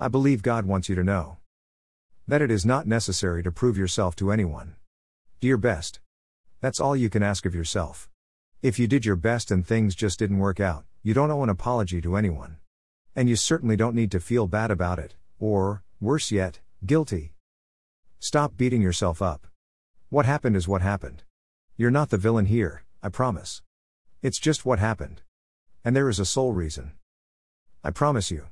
I believe God wants you to know that it is not necessary to prove yourself to anyone. Do your best. That's all you can ask of yourself. If you did your best and things just didn't work out, you don't owe an apology to anyone. And you certainly don't need to feel bad about it, or, worse yet, guilty. Stop beating yourself up. What happened is what happened. You're not the villain here, I promise. It's just what happened. And there is a sole reason. I promise you.